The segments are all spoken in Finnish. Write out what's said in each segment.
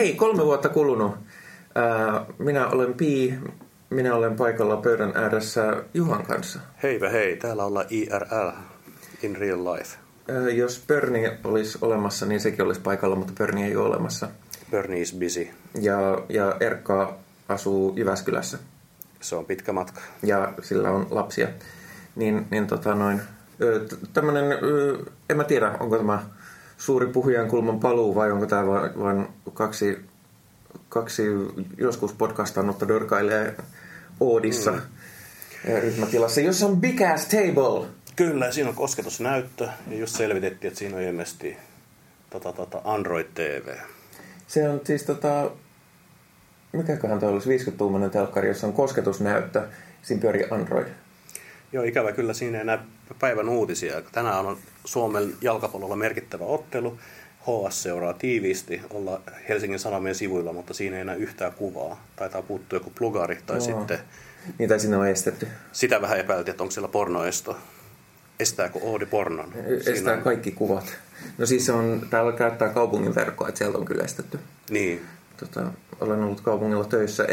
Hei, 3 vuotta kulunut. Minä olen Pii, minä olen paikalla pöydän ääressä Juhan kanssa. Heipä hei, täällä ollaan IRL, in real life. Jos Bernie olisi olemassa, niin sekin olisi paikalla, mutta Bernie ei ole olemassa. Bernie is busy. Ja Erkka asuu Jyväskylässä. Se on pitkä matka. Ja sillä on lapsia. Niin tämmönen, en mä tiedä, onko tämä suuri puhujainkulman paluu vai onko tämä vain kaksi joskus podcastannutta dörkailee Oodissa ryhmätilassa, jossa on big ass table. Kyllä, siinä on kosketusnäyttö ja just selvitettiin, että siinä on ilmeisesti Android TV. Se on siis mikäköhän toi olisi 50-tuumainen telkkari, jossa on kosketusnäyttö, siinä pyörii Android. Joo, ikävä kyllä siinä ei näy päivän uutisia. Tänään on Suomen jalkapallolla merkittävä ottelu. HS seuraa tiiviisti, olla Helsingin Sanomien sivuilla, mutta siinä ei enää yhtään kuvaa. Taitaa puuttua joku plugari tai sitten... Niitä sinne on estetty. Sitä vähän epäiltiin, että onko siellä pornoesto. Estääkö Oodi pornon? Estää on... kaikki kuvat. No siis se on, täällä käyttää kaupungin verkkoa, että sieltä on kyllä estetty. Niin. Olen ollut kaupungilla töissä.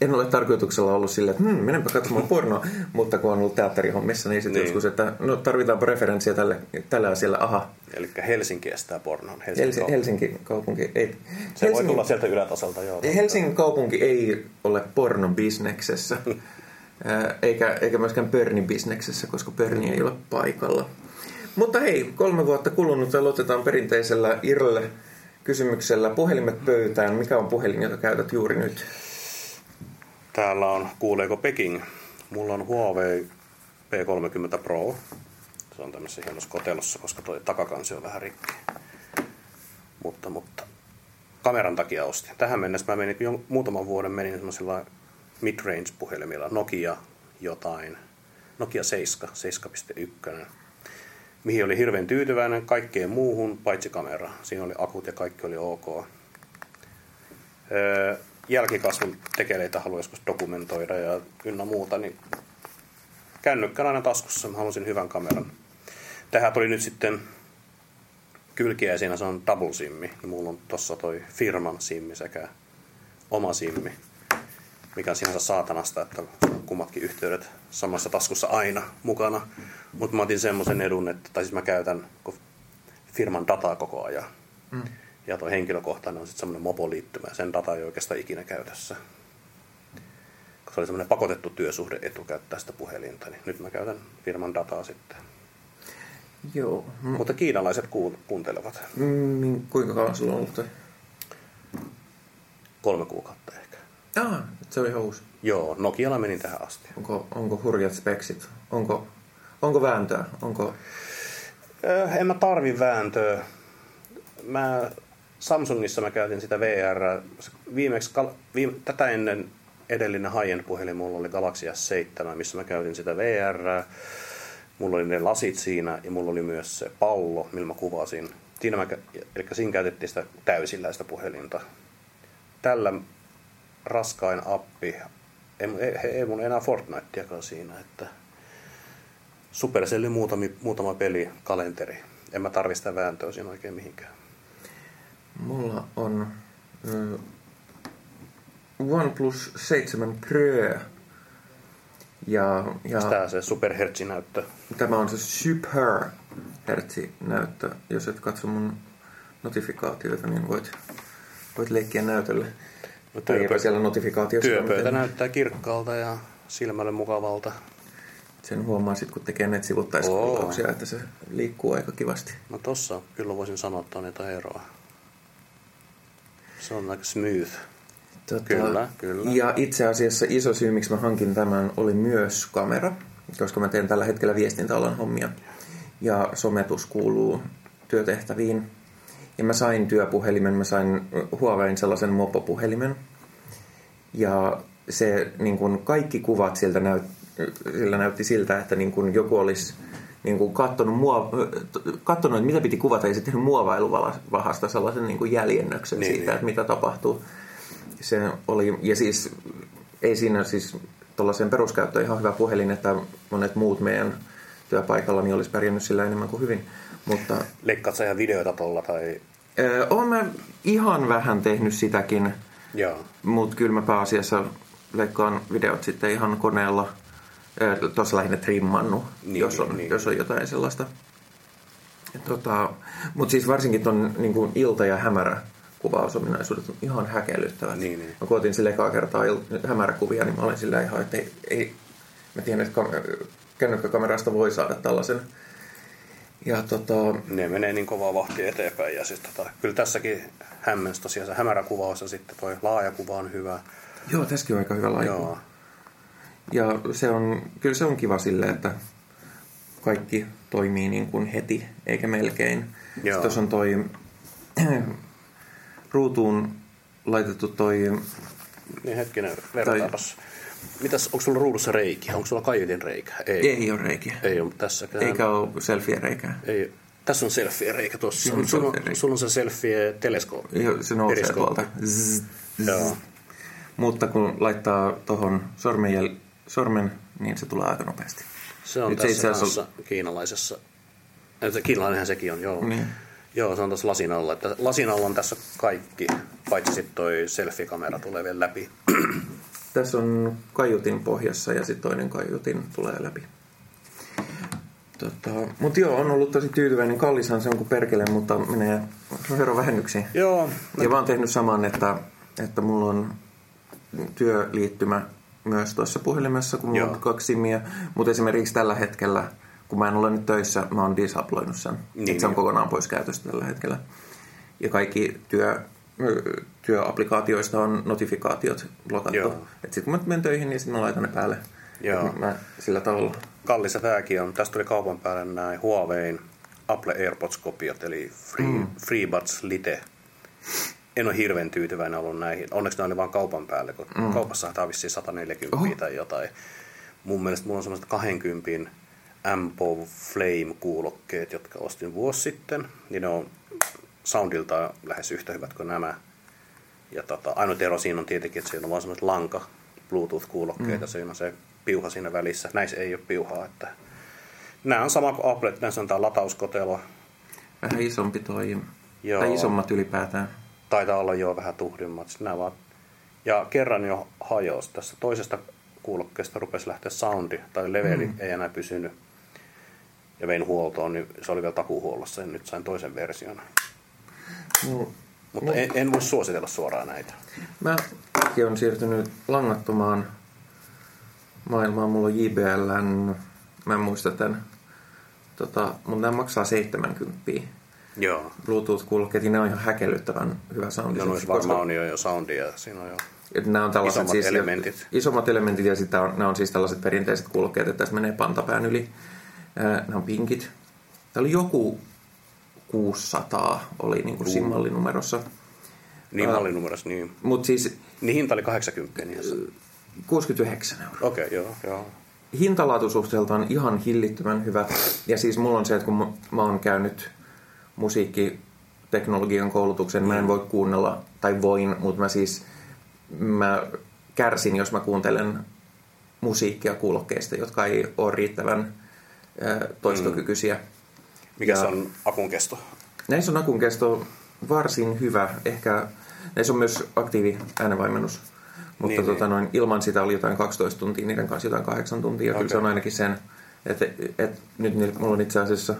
En ole tarkoituksella ollut silleen, että menenpä katsomaan pornoa, mutta kun on ollut teatterihommissa, niin sitten joskus, että no, tarvitaanpa referenssiä tällä asialla, aha. Eli Helsinki estää pornon. Helsingin kaupunki ei. Se voi tulla sieltä ylätasolta, joo. Helsingin kaupunki ei ole pornobisneksessä, eikä myöskään pörnibisneksessä, koska pörni ei ole paikalla. Mutta hei, 3 vuotta kulunut, aloitetaan perinteisellä irrelle. Kysymyksellä puhelimet pöytään. Mikä on puhelin, jota käytät juuri nyt? Täällä on, kuuleeko Peking? Mulla on Huawei P30 Pro. Se on tämmöisessä hienossa kotelossa, koska toi takakansi on vähän rikki. Mutta kameran takia ostin. Tähän mennessä mä menin jo muutaman vuoden semmoisilla mid-range puhelimilla. Nokia jotain. Nokia 7.1. Mihin oli hirveän tyytyväinen kaikkeen muuhun, paitsi kamera. Siinä oli akut ja kaikki oli ok. Jälkikasvun tekeleitä haluan joskus dokumentoida ja ynnä muuta. Niin kännykkän aina taskussa, mä halusin hyvän kameran. Tähän tuli nyt sitten kylkiä ja siinä se on double simmi. Mulla on tossa toi firman simmi sekä oma simmi. Mikä on sinänsä saatanasta, että kummatkin yhteydet samassa taskussa aina mukana. Mutta mä otin semmoisen edun, että mä käytän firman dataa koko ajan. Ja tuo henkilökohtainen on sitten semmoinen mopoliittymä, ja sen data ei oikeastaan ikinä käytössä. Koska se oli semmoinen pakotettu työsuhde etu käyttää sitä puhelinta, niin nyt mä käytän firman dataa sitten. Joo. Mutta kiinalaiset kuuntelevat. Kuinka kauan sulla on ollut toi? 3 kuukautta ehkä. Se oli ihan uusi. Joo, Nokialla meni tähän asti. Onko hurjat speksit? Onko vääntöä? En mä tarvi vääntöä. Samsungissa mä käytin sitä VR. Viimeksi, tätä ennen edellinen high-end puhelin mulla oli Galaxy S7, missä mä käytin sitä VR. Mulla oli ne lasit siinä ja mulla oli myös se pallo, millä mä kuvasin. Siinä käytettiin sitä täysillä sitä puhelinta. Tällä raskain appi. Ei mun enää Fortniteakaan siinä, että Supercell muutama peli, kalenteri. En mä tarvi sitä vääntöä siinä oikein mihinkään. Mulla on OnePlus 7 Pro. Ja tää se superhertsinäyttö. Tämä on se superhertsinäyttö. Jos et katso mun notifikaatioita, niin voit leikkiä näytölle. No, työpöytä näyttää kirkkaalta ja silmälle mukavalta. Sen huomaa sitten, kun tekee näitä sivuttaiskuvauksia, että se liikkuu aika kivasti. No tossa kyllä voisin sanoa, että on jotain eroa. Se on aika smooth. Kyllä. Ja itse asiassa iso syy, miksi mä hankin tämän, oli myös kamera, koska mä teen tällä hetkellä viestintäalan hommia. Ja sometus kuuluu työtehtäviin. Ja mä sain työpuhelimen, mä sain Huawein sellaisen mopopuhelimen. Ja se niin kun kaikki kuvat sieltä näytti siltä, että niin kun joku olisi niin kun kattonut, että mitä piti kuvata, ja sitten muovailuvahasta sellaisen niin kun jäljennöksen että mitä tapahtuu. Se oli, ja siis ei siinä siis tuollaiseen peruskäyttöön ihan hyvä puhelin, että monet muut meidän työpaikallani olisi pärjännyt sillä enemmän kuin hyvin. Mutta leikkaat sä ihan videoita tuolla tai Oon mä ihan vähän tehnyt sitäkin, mutta kyllä mä pääasiassa leikkaan videot sitten ihan koneella. Tuossa lähinnä trimmannut, niin, jos on jotain sellaista. Mutta siis varsinkin tuon niin ilta- ja hämäräkuvausominaisuudet on ihan häkellyttävät. Niin. Mä koitin sille ekaa kertaa hämäräkuvia, niin mä olin sillä ihan, että ei mä tiedän, että kännykkäkamerasta voi saada tällaisen. Ja ne menee niin kovaa vahtia eteenpäin. Ja siis kyllä tässäkin hämmensi tosiaan se hämäräkuvaus ja sitten toi laajakuva on hyvä. Joo, tässäkin on aika hyvä laajakuva. Ja kyllä se on kiva silleen, että kaikki toimii niin kuin heti, eikä melkein. Joo. Sitten on toi ruutuun laitettu toi... Niin hetkinen, vertaapas. Mitäs, onko sulla ruudussa reikiä? Onko sulla kaiutin reikä? Ei ole reikiä. Ei ole tässäkään. Eikä ole selfie-reikää. Ei. Tässä on selfie-reikä tuossa. Sulla on se selfie-teleskooppi. Joo, se nousee tuolta. Joo. Mutta kun laittaa tuohon sormen, niin se tulee aika nopeasti. Se on nyt tässä kiinalaisessa. Kiinalainenhän sekin on, joo. Niin. Joo, se on tuossa lasin alla. Lasin alla on tässä kaikki, paitsi sitten toi selfie-kamera tulee vielä läpi. Tässä on kaiutin pohjassa ja sitten toinen kaiutin tulee läpi. Mutta joo, on ollut tosi tyytyväinen. Kallishan se on kuin perkele, mutta menee verovähennyksiin. Joo. Ja mä oon tehnyt saman, että mulla on työliittymä myös tuossa puhelimessa, kun mulla on kaksi simiä. Mutta esimerkiksi tällä hetkellä, kun mä en ole nyt töissä, mä oon disabloinut sen. Niin. Se on kokonaan pois käytöstä tällä hetkellä. Ja kaikki työaplikaatioista on notifikaatiot blokattu. Sitten kun mä menen töihin, niin sitten mä laitan ne päälle. Mä sillä tavalla. Kallista tämäkin on. Tästä tuli kaupan päälle nämä Huawein Apple AirPods-kopiot, eli FreeBuds Lite. En ole hirveän tyytyväinen ollut näihin. Onneksi ne oli vaan kaupan päälle, kun kaupassa tämä on vissiin 140 tai jotain. Mun mielestä mulla on semmoiset 20 Ampo Flame-kuulokkeet, jotka ostin vuosi sitten. Niin ne on soundiltaan lähes yhtä hyvät kuin nämä. Ja ainut ero siinä on tietenkin, että siinä on vaan semmoiset lanka Bluetooth-kuulokkeet ja siinä on se piuha siinä välissä. Näissä ei ole piuhaa. Että... Nämä on sama kuin Apple, näissä on tämä latauskotelo. Vähän isompi toi, tai isommat ylipäätään. Taitaa olla jo vähän tuhdimmat. Ja kerran jo hajosi. Tässä toisesta kuulokkeesta rupesi lähteä soundi tai leveli, ei enää pysynyt. Ja vein huoltoon, niin se oli vielä takuuhuollossa ja nyt sain toisen version. Mutta en voi suositella suoraan näitä. Mäkin olen siirtynyt langattomaan maailmaan. Mulla on JBL:n, mä en muista tämän, mutta nämä maksaa 70. Joo. Bluetooth-kuulokkeet, nämä on ihan häkellyttävän hyvä soundi. No noissa varmaan on jo soundia. Siinä on jo isommat siis elementit. Isommat elementit ja sitten nämä on siis tällaiset perinteiset kuulokkeet, että tässä menee pantapään yli. Nämä on pinkit. Täällä oli joku 600 oli niin kuin simmallinumerossa. Niin, mallinumerossa, niin. Mutta siis... Niin hinta oli 80. Niin 69 €. Okei, joo. Hintalaatusuhteelta on ihan hillittömän hyvä. Ja siis mulla on se, että kun mä oon käynyt musiikkiteknologian koulutuksen, mä en voi kuunnella, tai voin, mutta mä kärsin, jos mä kuuntelen musiikkia kuulokkeista, jotka ei ole riittävän toistokykyisiä. Mikä se on akun kesto? Näissä on akun kesto varsin hyvä. Ehkä näissä on myös aktiivi äänenvaimennus, mutta niin, ilman sitä oli jotain 12 tuntia, niiden kanssa jotain 8 tuntia. Okay. Kyllä se on ainakin sen, että nyt mulla on itse asiassa...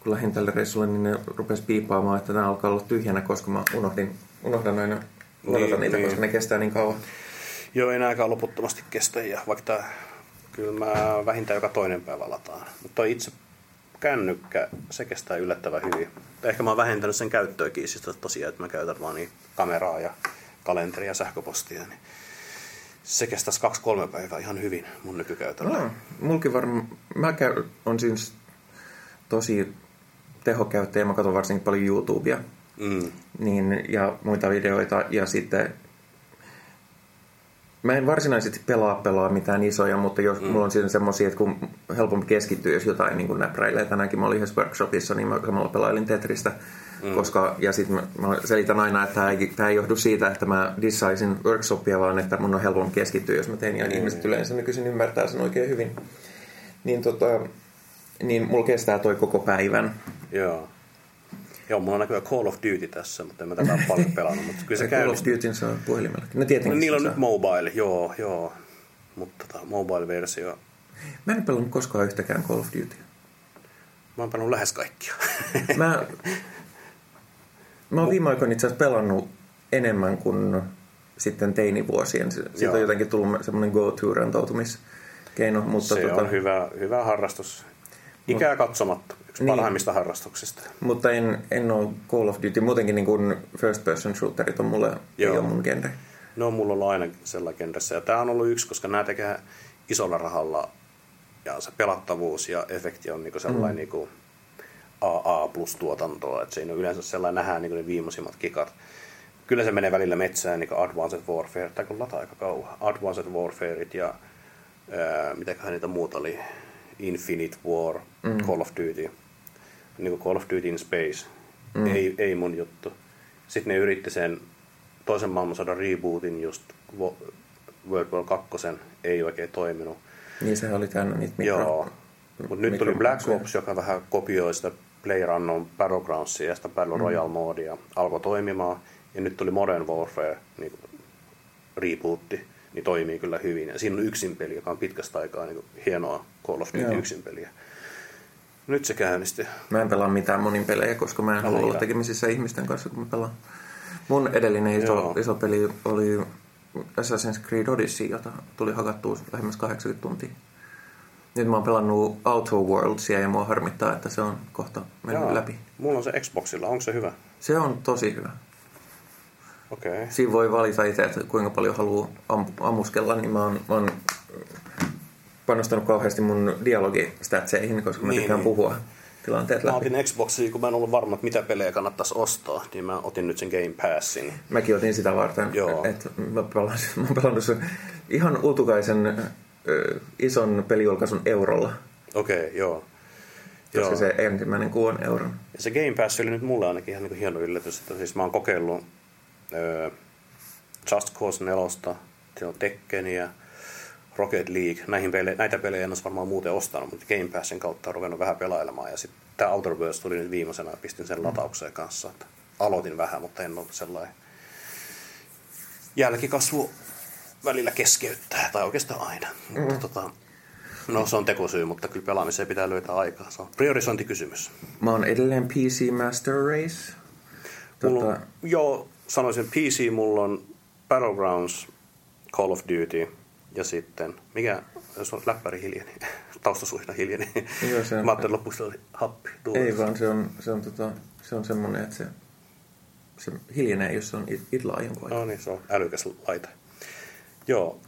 Kun lähdin tälle reissulle, niin ne rupesi piipaamaan, että nämä alkaa olla tyhjänä, koska mä unohdan aina ladata niitä, koska ne kestää niin kauan. Joo, ei nääkään loputtomasti kestä, ja vaikka kyllä mä vähintään joka toinen päivä lataan. Mutta itse kännykkä, se kestää yllättävän hyvin. Ehkä mä oon vähentänyt sen käyttöäkin, siis tosiaan, että mä käytän vaan niin kameraa ja kalenteria ja sähköpostia, niin se kestäisi 2-3 päivää ihan hyvin mun nykykäytöllä. No, mulkin varmaan, on siis tosi... tehokäyttäjä, mä katson varsinkin paljon YouTubea ja muita videoita ja sitten mä en varsinaisesti pelaa mitään isoja, mutta jos mulla on siinä semmosia, että kun helpompi keskittyy, jos jotain niin kuin näpräilee. Tänäänkin mä olin yhdessä workshopissa, niin mä samalla pelailin Tetristä, koska, ja sitten mä selitän aina, että tämä ei johdu siitä, että mä dissaisin workshopia, vaan että mun on helpompi keskittyä, jos mä teen, ja ihmiset yleensä nykyisin ymmärtää sen oikein hyvin. Niin mulla kestää toi koko päivän. Joo. Joo, mulla on näköjään Call of Duty tässä, mutta en mä tätä paljon pelannut. Mutta kyllä se Call of Duty on puhelimella. No tietenkin. Niillä on nyt mobile, joo. Mutta mobile-versio. Mä en pelannut koskaan yhtäkään Call of Duty. Mä oon pelannut lähes kaikkia. Mä oon viime aikoina itse asiassa pelannut enemmän kuin sitten teinivuosien. Siitä on jotenkin tullut semmoinen go-to-rentoutumiskeino. Mutta se on hyvä harrastus. Ikää katsomatta. Yksi parhaimmista harrastuksista. Mutta en ole Call of Duty. Muutenkin niin kuin first person shooterit on mulle, ei ole mun genre. No, mulla on aina sellainen genressä. Ja tää on ollut yksi, koska nämä tekee isolla rahalla. Ja se pelattavuus ja efekti on niinku sellainen niinku AA plus tuotantoa. Että se ei ole yleensä sellainen, nähdään niinku ne viimeisimmat kikat. Kyllä se menee välillä metsään, niinku Advanced Warfare, tai kun lataa aika kauan. Advanced Warfareit ja mitäköhän niitä muuta oli. Infinite War, Call of Duty. Niinku Call of Duty in Space. Ei mun juttu. Sitten ne yritti sen toisen maailmansodan rebootin, just World War 2, ei oikein toiminut. Niin, se oli tämän niitä Joo, mutta nyt tuli Black Ops, joka vähän kopioi sitä PlayerUnknown Battlegroundsia ja sitä Battle Royale-moodia. Alkoi toimimaan, ja nyt tuli Modern Warfare, niin rebootti, niin toimii kyllä hyvin. Ja siinä on yksin peli, joka on pitkästä aikaa niin hienoa Call of Duty yksin peliä. Nyt se käynnistyy. Mä en pelaa mitään monin pelejä, koska mä en halua olla tekemisissä ihmisten kanssa, kun mä pelaan. Mun edellinen iso peli oli Assassin's Creed Odyssey, jota tuli hakattua lähemmäs 80 tuntia. Nyt mä oon pelannut Outer Worldsia ja mua harmittaa, että se on kohta mennyt läpi. Mulla on se Xboxilla, onko se hyvä? Se on tosi hyvä. Okay. Siinä voi valita itse, että kuinka paljon haluaa ammuskella, niin mä oon panostanut kauheasti mun dialogistatseihin, koska mä tykkään puhua. Mä otin Xboxia, kun mä en ollut varma, että mitä pelejä kannattaisi ostaa, niin mä otin nyt sen Game Passin. Mäkin otin sitä varten, että mä pelannut sen ihan utukaisen ison pelijulkaisun eurolla. Okei, joo. Koska se ensimmäinen kuu on euron. Ja se Game Pass oli nyt mulle ainakin ihan niin hieno yllätys, että siis mä oon kokeillut Just Cause 4, siellä on Tekkeniä, Rocket League, näitä pelejä en olisi varmaan muuten ostanut, mutta Game Passin kautta on ruvennut vähän pelailemaan. Ja sitten tämä Outer Worlds tuli nyt viimeisenä ja pistin sen lataukseen kanssa. Että aloitin vähän, mutta en ole sellainen jälkikasvu välillä keskeyttää, tai oikeastaan aina. Mutta no, se on tekosyy, mutta kyllä pelaamiseen pitää löytää aikaa. Se on priorisointikysymys. Mä oon edelleen PC Master Race. Sanoisin PC, mulla on Battlegrounds, Call of Duty. Ja sitten, mikä, jos on läppäri hiljeni, taustasuhina hiljeni, mä ajattelin lopuksi oli happi. Ei vaan, se on semmoinen, että se hiljenee, jos se on idlaa jonkun aikaa. No niin, se on älykäs laite. Joo,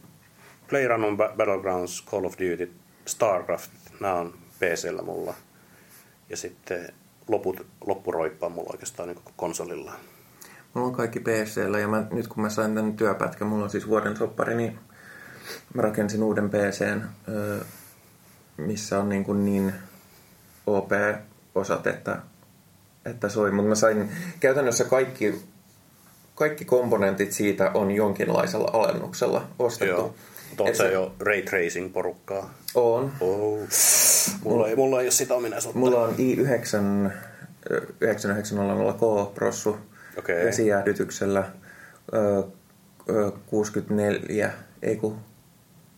PlayerUnknown Battlegrounds, Call of Duty, Starcraft, nämä on PC:llä mulla. Ja sitten loppuroippaa mulla oikeastaan niin konsolilla. Mulla on kaikki PC:llä ja nyt kun mä sain tänne työpätkän, mulla on siis vuoden soppari, niin mä rakensin uuden PC:n, missä on niin OP-osat, että soi. Mutta mä sain käytännössä kaikki komponentit siitä on jonkinlaisella alennuksella ostettu. Joo. Oletko jo Ray Tracing-porukkaa? Oon. Oh. Mulla ei ole sitä ominaisuutta. Mulla on i9 9900K-prossu vesijäähdytyksellä 64... Eiku,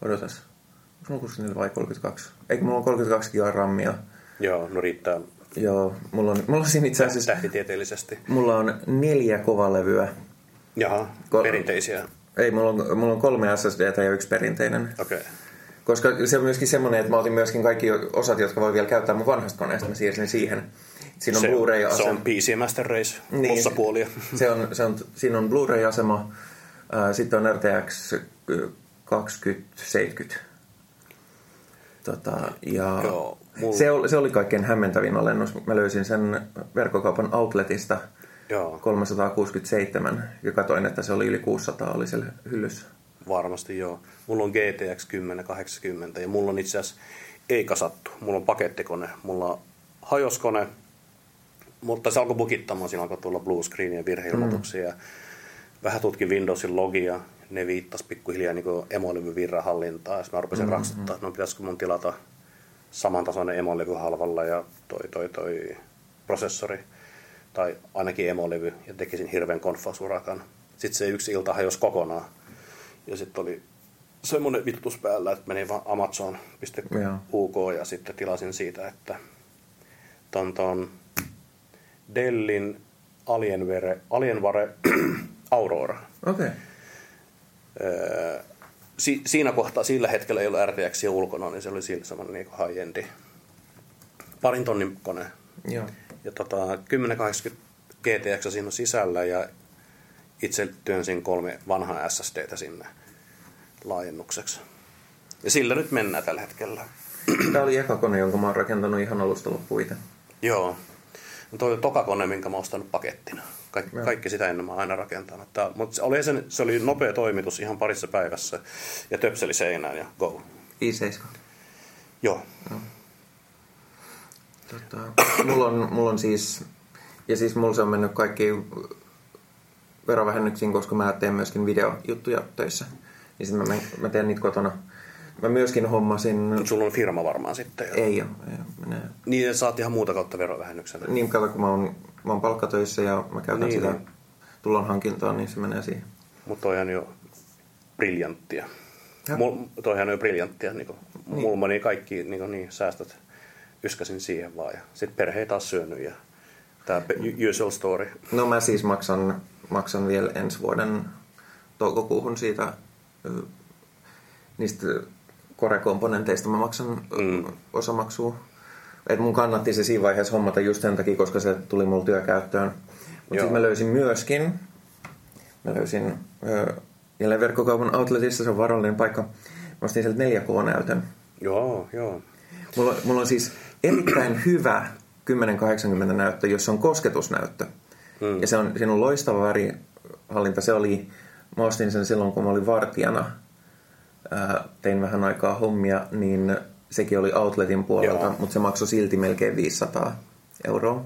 odotas. Mulla on 64 vai 32? Eiku, mulla on 32 giga rammia. Joo, no riittää. Joo, mulla on siinä itse asiassa... Tähtitieteellisesti. Mulla on 4 kovalevyä. Jaha, perinteisiä. Ei, mulla on 3 SSDtä ja 1 perinteinen. Okei. Koska se on myöskin semmoinen, että mä otin myöskin kaikki osat, jotka voi vielä käyttää mun vanhasta koneesta. Mä siirsin siihen. Siinä on Blu-ray-asema. Se on PC Master Race, niin, osapuolia. Siinä on Blu-ray-asema. Sitten on RTX 2070. Ja se oli kaikkein hämmentävin alennus. Mä löysin sen verkkokaupan Outletista 367 ja katsoin, että se oli yli 600 oli siellä hyllyssä. Varmasti joo. Mulla on GTX 1080 ja mulla on itse asiassa ei kasattu. Mulla on pakettikone. Mulla on hajoskone, mutta se alkoi bukittamaan. Siinä alkoi tulla blue screen ja virheilmoituksia. Vähän tutkin Windowsin logia, ne viittasi pikkuhiljaa niin emolevyn virranhallintaa, ja sitten mä rupesin raksuttaa, että pitäisikö mun tilata samantasoinen emolevy halvalla ja toi prosessori. tai ainakin emolevy, ja tekisin hirveän konfasurakan. Sitten se yksi ilta hajosi kokonaan. Ja sitten oli semmoinen vittus päällä, että menin vaan Amazon.uk ja sitten tilasin siitä, että ton Dellin Alienware Aurora. Okei. Okay. Siinä kohtaa, sillä hetkellä ei ollut RTX ulkona, niin se oli sillä saman niin kuin high-endi. Parin tonnin kone. Joo. Ja 1080 GTX siinä sisällä ja itse työnsin 3 vanhaa SSDtä sinne laajennukseksi. Ja sillä nyt mennään tällä hetkellä. Tämä oli eka kone, jonka mä oon rakentanut ihan alusta loppuun itse. Joo. No toi toka kone, minkä mä oon ostanut pakettina. Kaikki sitä ennen mä oon aina rakentanut. Mutta se oli nopea toimitus ihan parissa päivässä. Ja töpseli seinään ja go. 5.7. Joo. No. Mulla on siis... Ja siis mulla se on mennyt kaikkiin verovähennyksiin, koska mä teen myöskin videojuttuja töissä. Niin sit mä teen niitä kotona. Mä myöskin hommasin... Sulla on firma varmaan sitten. Jo. Ei ole. Minä... Niin saat ihan muuta kautta verovähennyksen. Niin kato, kun mä oon palkkatöissä ja mä käytän niin, sitä tulonhankintaa, niin se menee siihen. Mutta toihan jo briljanttia. Niin niin. Mulla meni kaikki niin säästöt. Yskäsin siihen vaan ja sitten perhe ei taas syönyt ja tämä usual story. No mä siis maksan vielä ensi vuoden toukokuuhun siitä niistä korekomponenteista mä maksan osamaksua. Et mun kannatti se siinä vaiheessa hommata just sen takia, koska se tuli mulla työkäyttöön. Mutta sitten mä löysin myöskin, jälleen verkkokaupan outletissa, se on varallinen paikka. Mä ostin sieltä 4K-näytön. Joo. Mulla on siis erittäin hyvä 1080 näyttö, jossa on kosketusnäyttö. Ja siinä on loistava värihallinta. Mä ostin sen silloin, kun mä olin vartijana. Tein vähän aikaa hommia, niin sekin oli Outletin puolelta, mutta se maksoi silti melkein 500 €.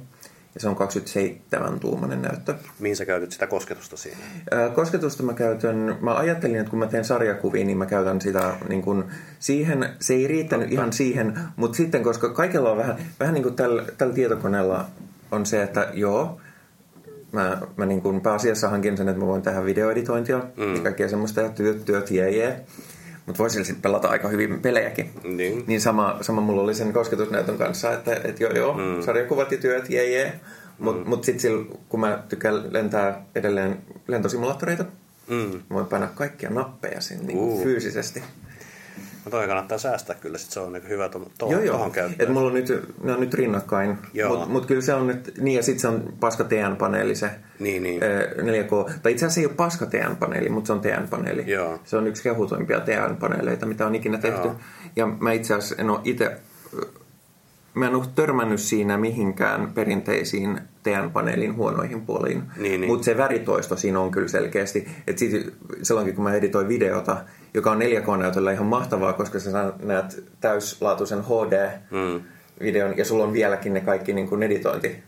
Ja se on 27-tuumainen näyttö. Mihin sä käytät sitä kosketusta siinä? Kosketusta mä ajattelin, että kun mä teen sarjakuvia, niin mä käytän sitä niin kun siihen. Se ei riittänyt ihan siihen, mutta sitten, koska kaikella on vähän niin kuin tällä tietokoneella on se, että mä niin kun pääasiassa hankin sen, että mä voin tehdä videoeditointia ja kaikkea semmoista ja työt jää. Mutta voi sillä sitten pelata aika hyvin pelejäkin. Niin sama mulla oli sen kosketusnäytön kanssa, että sarjakuvat ja työt, jee. Mut sitten sillä, kun mä tykkään lentää edelleen lentosimulaattoreita, voin painaa kaikkia nappeja sinne niin fyysisesti. No toi kannattaa säästää kyllä, sit se on niin hyvä tohon käyttöön. Et mulla on ne on nyt rinnakkain, mut kyllä se on nyt, niin ja sit se on paska TN-paneeli se 4K, tai itse asiassa ei ole paska TN-paneeli, mut se on TN-paneeli. Joo. Se on yksi kehutoimpia TN-paneeleita, mitä on ikinä tehty. Joo. Ja mä itse asiassa mä en ole törmännyt siinä mihinkään perinteisiin TN-paneelin huonoihin puoliin, mutta se väritoisto siinä on kyllä selkeästi. Et sit, silloinkin kun mä editoin videota, joka on 4K-näytöllä ihan mahtavaa, koska sä näet täyslaatuisen HD-videon ja sulla on vieläkin ne kaikki niin kuin editointi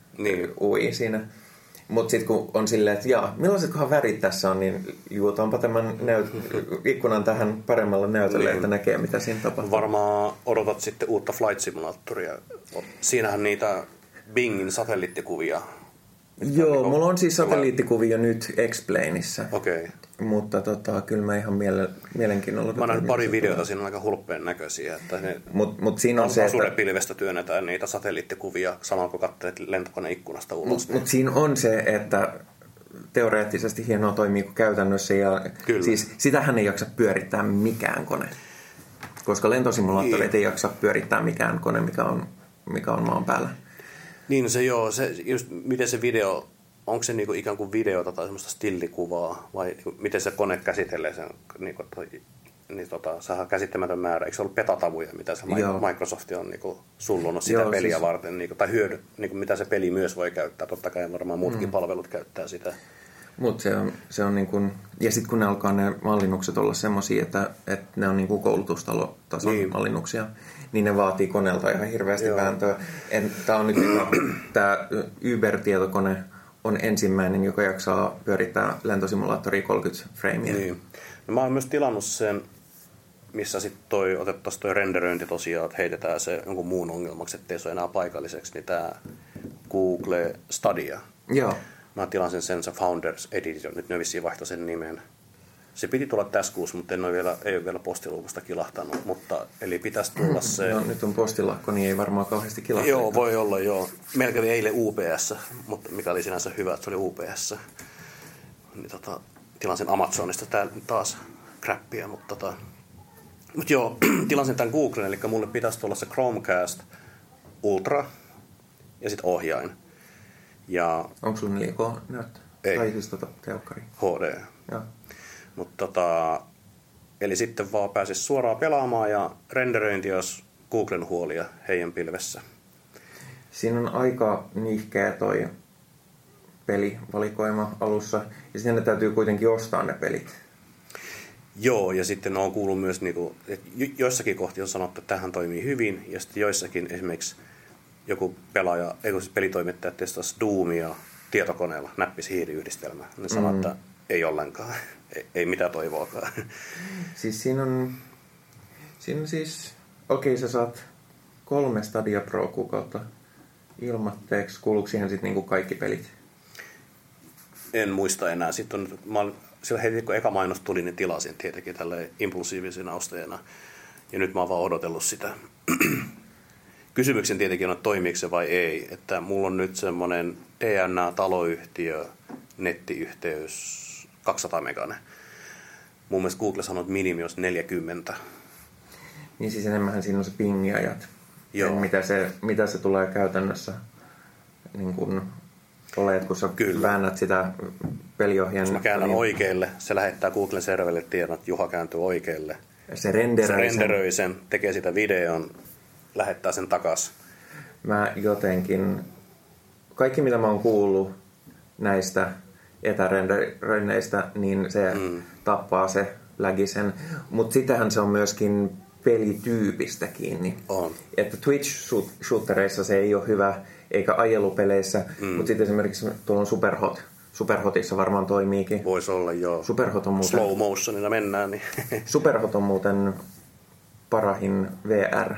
UI siinä. Mutta sitten kun on silleen, että millaisetkohan värit tässä on, niin juotaanpa tämän ikkunan tähän paremmalla näytölle, että näkee mitä siinä tapahtuu. Varmaan odotat sitten uutta Flight Simulatoria. Siinähän niitä Bingin satelliittikuvia. Joo, mulla on siis satelliittikuvia nyt X-Planeissa. Okei. Mutta kyllä mä ihan mielenkiinnolla... Mä näin pari videota, siinä on aika hulppeen näköisiä. Mut siinä on se, että... Asuudenpilvestä työnnetään niitä satelliittikuvia samalla, kun katselet lentokoneikkunasta ulos. Mut siinä on se, että teoreettisesti hienoa toimii kuin käytännössä. Ja siis sitähän ei jaksa pyörittää mikään kone. Koska lentosimulaattorit ei jaksa pyörittää mikään kone, mikä on maan päällä. Niin se just miten se video, onko se niinku ikään kuin videota tai semmoista stillikuvaa vai niinku, miten se kone käsittelee sen, niinku, sehän käsittämätön määrä, eikö se ollut petatavuja, mitä se Microsoft on niinku sullunut sitä peliä siis... varten, niinku, tai niinku, mitä se peli myös voi käyttää, totta kai varmaan muutkin palvelut käyttää sitä. Mutta se on niin kuin, ja sitten kun ne alkaa ne mallinnukset olla semmoisia, että ne on niin kuin koulutustalotason mallinnuksia, niin ne vaatii koneelta ihan hirveästi vääntöä. Tämä on nyt tämä Uber-tietokone on ensimmäinen, joka jaksaa pyörittää lentosimulaattoria 30 framea. Niin. No mä oon myös tilannut sen, missä sitten otettaisiin toi renderöinti tosiaan, että heitetään se jonkun muun ongelmaksi, ettei se ole enää paikalliseksi, niin tämä Google Stadia. Joo. Mä tilasin sen Founders Edition, nyt ne vissiin vaihtoi sen nimen. Se piti tulla tässä kuussa, mutta ei ole vielä postiluukusta kilahtanut, mutta eli pitäisi tulla se... No nyt on postilakko, niin ei varmaan kauheasti kilahtaa. Joo, voi olla, joo. Meillä kävi eilen UPS, mutta mikä oli sinänsä hyvä, että se oli UPS. Niin, tilasin Amazonista taas crappiä, mutta... Mutta joo, tilasin tämän Googlen, eli mulle pitäisi tulla se Chromecast Ultra ja sitten ohjain. Ja... Onko sun 4K-näyttö? Ei. Tai siis telkkari? HD. Joo. Mutta eli sitten vaan pääsis suoraan pelaamaan ja renderöinti olisi Googlen huolia heidän pilvessä. Siinä on aika nihkeä toi pelivalikoima alussa ja sitten ne täytyy kuitenkin ostaa ne pelit. Joo, ja sitten on kuullut myös, niinku, että joissakin kohti on sanottu, että tähän toimii hyvin ja sitten joissakin esimerkiksi joku pelaaja, siis pelitoimittaja testasi Doomia tietokoneella, näppisi hiiriyhdistelmä. Ne sanoo, että ei ollenkaan. Ei mitään toivoakaan. Siis siinä on siis... Okei, sä saat 3 Stadia Pro kuukautta ilmatteeksi. Kuuluuko siihen sitten niinku kaikki pelit? En muista enää. Silloin heti kun eka mainos tuli, niin tilasin tietenkin tälleen impulsiivisena ostajana. Ja nyt mä oon vaan odotellut sitä. Kysymyksen tietenkin on, että toimiiko se vai ei. Että mulla on nyt semmoinen DNA-taloyhtiö, nettiyhteys... 200 meganen. Mun mielestä Google sanoi, että minimi olisi 40. Niin siis enemmänhän siinä on se pingiajat. Joo. Mitä se tulee käytännössä niin kun olet, kun sä väännät sitä peliohjelmaa. Jos mä käännän oikealle, se lähettää Googlen serverille tiedon, että Juha kääntyy oikealle. Se renderöi sen, tekee sitä videon, lähettää sen takas. Mä jotenkin, kaikki mitä mä oon kuullut näistä etärendeistä, niin se tappaa se lägisen. Mutta sitähän se on myöskin pelityypistä kiinni. On. Että Twitch-shootereissa se ei ole hyvä, eikä ajelupeleissä, mutta sitten esimerkiksi tuolla on Superhot. Superhotissa varmaan toimiikin. Voisi olla, joo. Superhot on muuten... Slow motionilla mennään. Niin. Superhot on muuten parahin VR,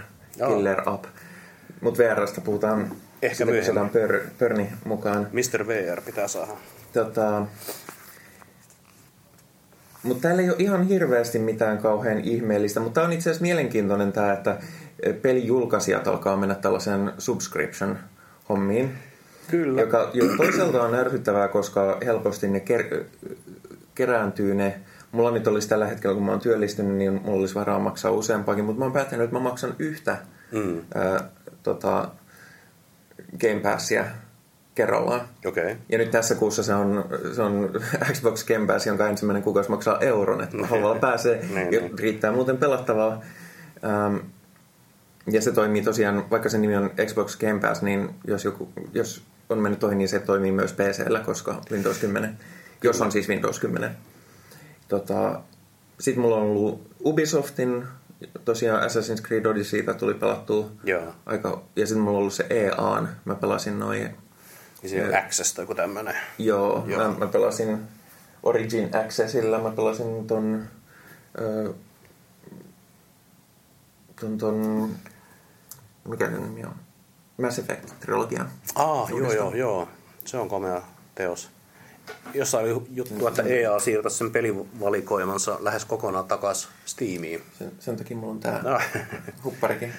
killer app. Mutta VR:stä puhutaan... Ehkä myöhemmin. Bernie mukaan. Mr. VR pitää saada. Mutta täällä ei ole ihan hirveästi mitään kauhean ihmeellistä, mutta tää on itse asiassa mielenkiintoinen tää, että pelijulkaisijat alkaa mennä tällaisen subscription-hommiin. Kyllä. Joka toisaalta on ärsyttävää, koska helposti ne kerääntyy ne. Mulla nyt olisi tällä hetkellä, kun mä oon työllistynyt, niin mulla olisi varaa maksaa useampakin, mutta mä oon päättänyt, että mä maksan yhtä Game Passia kerrallaan. Okay. Ja nyt tässä kuussa se on Xbox Game Pass, jonka ensimmäinen kuukausi maksaa euron, että halvalla pääsee. Riittää muuten pelattavaa. Ja se toimii tosiaan, vaikka sen nimi on Xbox Game Pass, niin jos on mennyt ohi, niin se toimii myös PC:llä, koska Windows 10. Jos on siis Windows 10. Sitten mulla on ollut Ubisoftin tosiaan Assassin's Creed Odysseyta tuli pelattua aika... Ja sitten mulla on ollut se EA:n. Mä pelasin noin... Ja se on Access tai joku tämmönen. Joo. Mä pelasin Origin Accessilla. Mä pelasin ton... Mikä se nimi on? Mass Effect-trilogia. Joo. Se on komea teos. Jossain juttua, että EA siirtäisi sen pelivalikoimansa lähes kokonaan takaisin Steamiin. Sen takia mulla on tää hupparikin.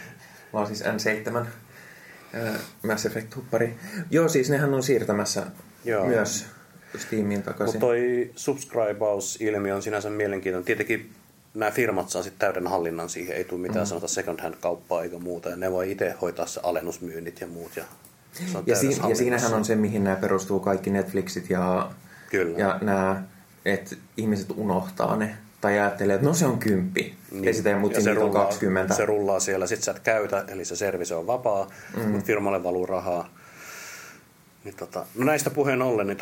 Mä oon siis N7 Mass Effect-huppari. Joo, siis nehän on siirtämässä myös Steamiin takaisin. Mutta toi subscribaus-ilmiö on sinänsä mielenkiintoinen. Tietenkin nämä firmat saa sitten täyden hallinnan siihen. Ei tule mitään sanota second hand-kauppaa eikä muuta. Ja ne voi itse hoitaa se alennusmyynnit ja muut ja... Ja siinähän on se, mihin nämä perustuu kaikki Netflixit ja nämä, että ihmiset unohtaa ne. Tai ajattelee, että no se on 10. Niin. Ja sitä ei mutsi, niitä on 20. Se rullaa siellä. Sitten sä et käytä, eli se service on vapaa, mutta firmalle valuu rahaa. Niin, no näistä puheen ollen, niin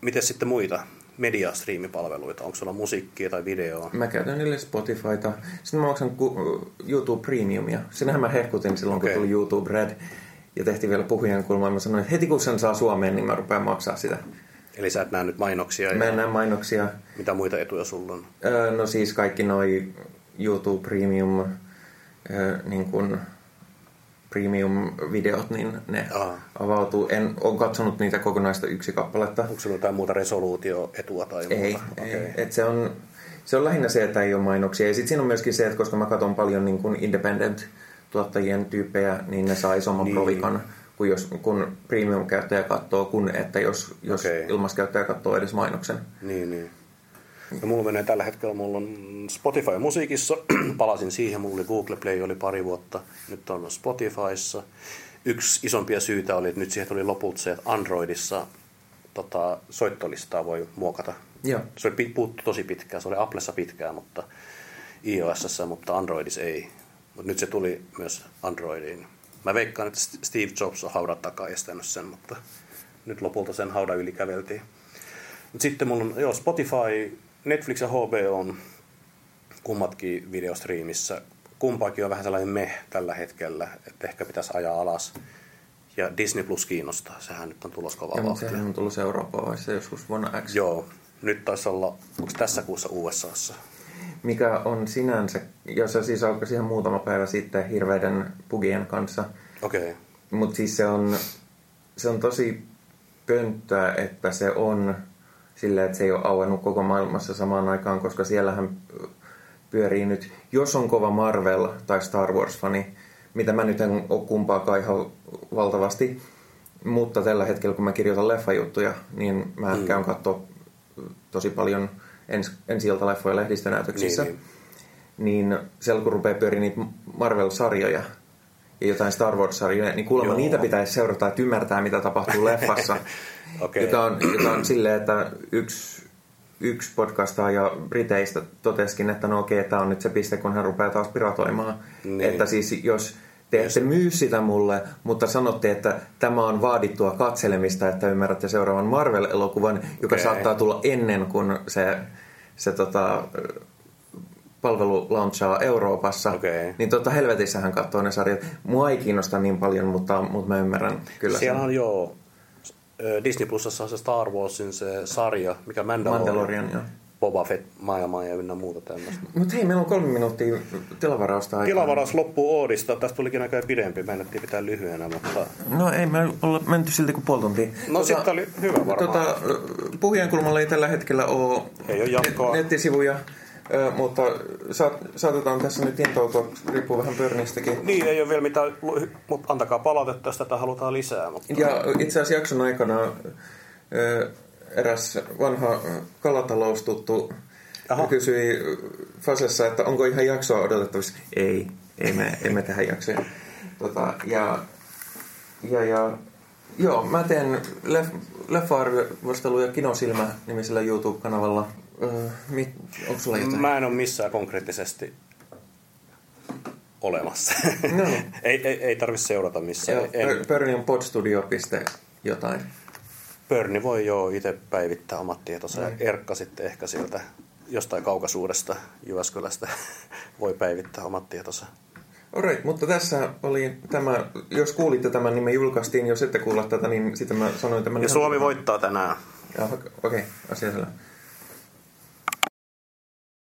miten sitten muita media-striimipalveluita? Onko sulla musiikkia tai videoa? Mä käytän niille Spotifyta. Sitten mä maksan YouTube Premiumia. Senhän mä hehkutin silloin, kun tuli YouTube Red. Ja tehtiin vielä PuhujainKulmaa, mä sanoin, että heti kun sen saa Suomeen, niin mä rupean maksaa sitä. Eli sä et näe nyt mainoksia? Mä en näe mainoksia. Mitä muita etuja sulla on? No siis kaikki noi YouTube Premium, niin kun Premium-videot, niin ne avautuu. En ole katsonut niitä kokonaista yksi kappaletta. Onko sinulla jotain muuta resoluutioetua tai muuta? Ei. Et se on lähinnä se, että ei ole mainoksia. Ja sitten siinä on myöskin se, että koska mä katson paljon niin kuin independent-tuottajien tyyppejä, niin ne saa isomman provikan. Kun premium-käyttäjä katsoo, jos ilmaiskäyttäjä katsoo edes mainoksen. Niin. Ja mulla menee tällä hetkellä, mulla on Spotify musiikissa, palasin siihen, mulla oli Google Play oli pari vuotta, nyt on Spotifyssa. Yksi isompia syitä oli, että nyt siihen tuli lopulta se, että Androidissa soittolistaa voi muokata. Joo. Se oli puhuttu tosi pitkään, se oli Applessa pitkään, mutta iOS:ssä, mutta Androidissa ei. Mutta nyt se tuli myös Androidiin. Mä veikkaan, että Steve Jobs on haudan takaa estänyt sen, mutta nyt lopulta sen haudan yli käveltiin. Sitten mulla on Spotify, Netflix ja HBO on kummatkin videostriimissä. Kumpaakin on vähän sellainen tällä hetkellä, että ehkä pitäisi ajaa alas. Ja Disney Plus kiinnostaa, sehän nyt on tulossa kovaa vauhtia. Sehän on tullut Eurooppaan vaiheessa joskus vuonna X. Joo, nyt taisi olla, onko tässä kuussa USA:ssa? Mikä on sinänsä, jos se siis alkoi ihan muutama päivä sitten hirveiden bugien kanssa. Okei. Mutta siis se on tosi pönttöä, että se on silleen, että se ei ole auennut koko maailmassa samaan aikaan, koska siellähän pyörii nyt, jos on kova Marvel tai Star Wars-fani, mitä mä nyt en ole kumpaakaan ihan valtavasti, mutta tällä hetkellä kun mä kirjoitan leffajuttuja, niin mä käyn katsoa tosi paljon ensi ilta leffoja lehdistönäytöksissä, niin siellä kun rupeaa pyörii niitä Marvel-sarjoja ja jotain Star Wars-sarjoja, niin kuulemma niitä pitäisi seurata, että ymmärtää mitä tapahtuu leffassa. Okay. Joka on silleen, että yksi podcastaaja Briteistä toteskin, että tämä on nyt se piste, kun hän rupeaa taas piratoimaan. Niin. Että siis jos te ette myy sitä mulle, mutta sanotte, että tämä on vaadittua katselemista, että ymmärrätte seuraavan Marvel-elokuvan, joka saattaa tulla ennen kuin se palvelu launchaa Euroopassa, niin helvetissä hän katsoo ne sarjat. Mua ei kiinnosta niin paljon, mutta mä ymmärrän kyllä. Siellä on Disney Plusassa on se Star Warsin se sarja, mikä Mandalorian, Boba Fett, maailmaa ja ynnä muuta tämmöistä. Mutta hei, meillä on 3 minuuttia tilavarausta aikaa. Tilavaraus loppuu Oodista. Tästä tulikin aika pidempi. Me ennettiin pitää lyhyenä, mutta... No ei, me ollaan menty silti kuin puoli tuntia. No sitten oli hyvä varmaan. Puhujankulmalla ei tällä hetkellä ole nettisivuja. Mutta saatetaan tässä nyt intoutua, riippuu vähän Bernistäkin. Niin, ei ole vielä mitään, mutta antakaa palautetta, jos tätä halutaan lisää. Mutta... Ja itse asiassa jakson aikana eräs vanha kalataloustuttu kysyi Fasessa, että onko ihan jaksoa odotettavissa. Ei me tehdä jaksoja. Joo, mä teen leffa-arvosteluja Kinosilmä-nimisellä YouTube-kanavalla. Onko sulla jotain? Mä en ole missään konkreettisesti olemassa. No. ei tarvitse seurata missään. Bernie on podstudio.jotain. Bernie voi itse päivittää omat tietonsa. Erkka sitten ehkä sieltä jostain kaukaisuudesta Jyväskylästä voi päivittää omat tietonsa. Alright, mutta tässä oli tämä, jos kuulitte tämän, niin me julkaistiin. Jos ette kuulla tätä, niin sitten mä sanoin tämän. Ja Suomi voittaa tänään. Okei, asia selvä.